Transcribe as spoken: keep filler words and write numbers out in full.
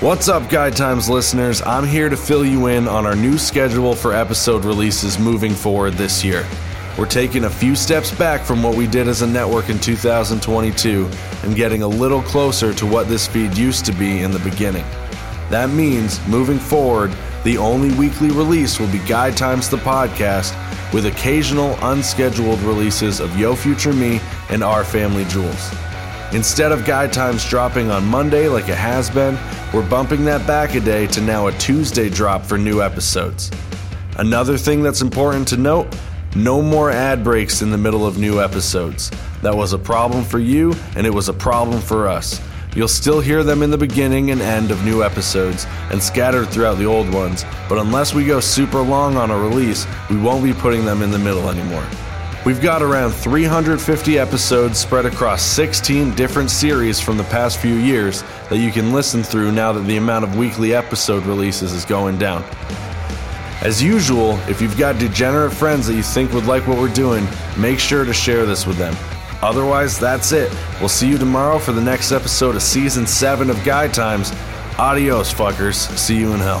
What's up, Guy Times listeners? I'm here to fill you in on our new schedule for episode releases moving forward this year. We're taking a few steps back from what we did as a network in two thousand twenty-two and getting a little closer to what this feed used to be in the beginning. That means, moving forward, the only weekly release will be Guy Times the Podcast, with occasional unscheduled releases of Yo! Future Me! And Our Family Jewels. Instead of Guy Times dropping on Monday like it has been, we're bumping that back a day to now a Tuesday drop for new episodes. Another thing that's important to note, no more ad breaks in the middle of new episodes. That was a problem for you, and it was a problem for us. You'll still hear them in the beginning and end of new episodes and scattered throughout the old ones, but unless we go super long on a release, we won't be putting them in the middle anymore. We've got around three hundred fifty episodes spread across sixteen different series from the past few years that you can listen through now that the amount of weekly episode releases is going down. As usual, if you've got degenerate friends that you think would like what we're doing, make sure to share this with them. Otherwise, that's it. We'll see you tomorrow for the next episode of Season seven of Guy Times. Adios, fuckers. See you in hell.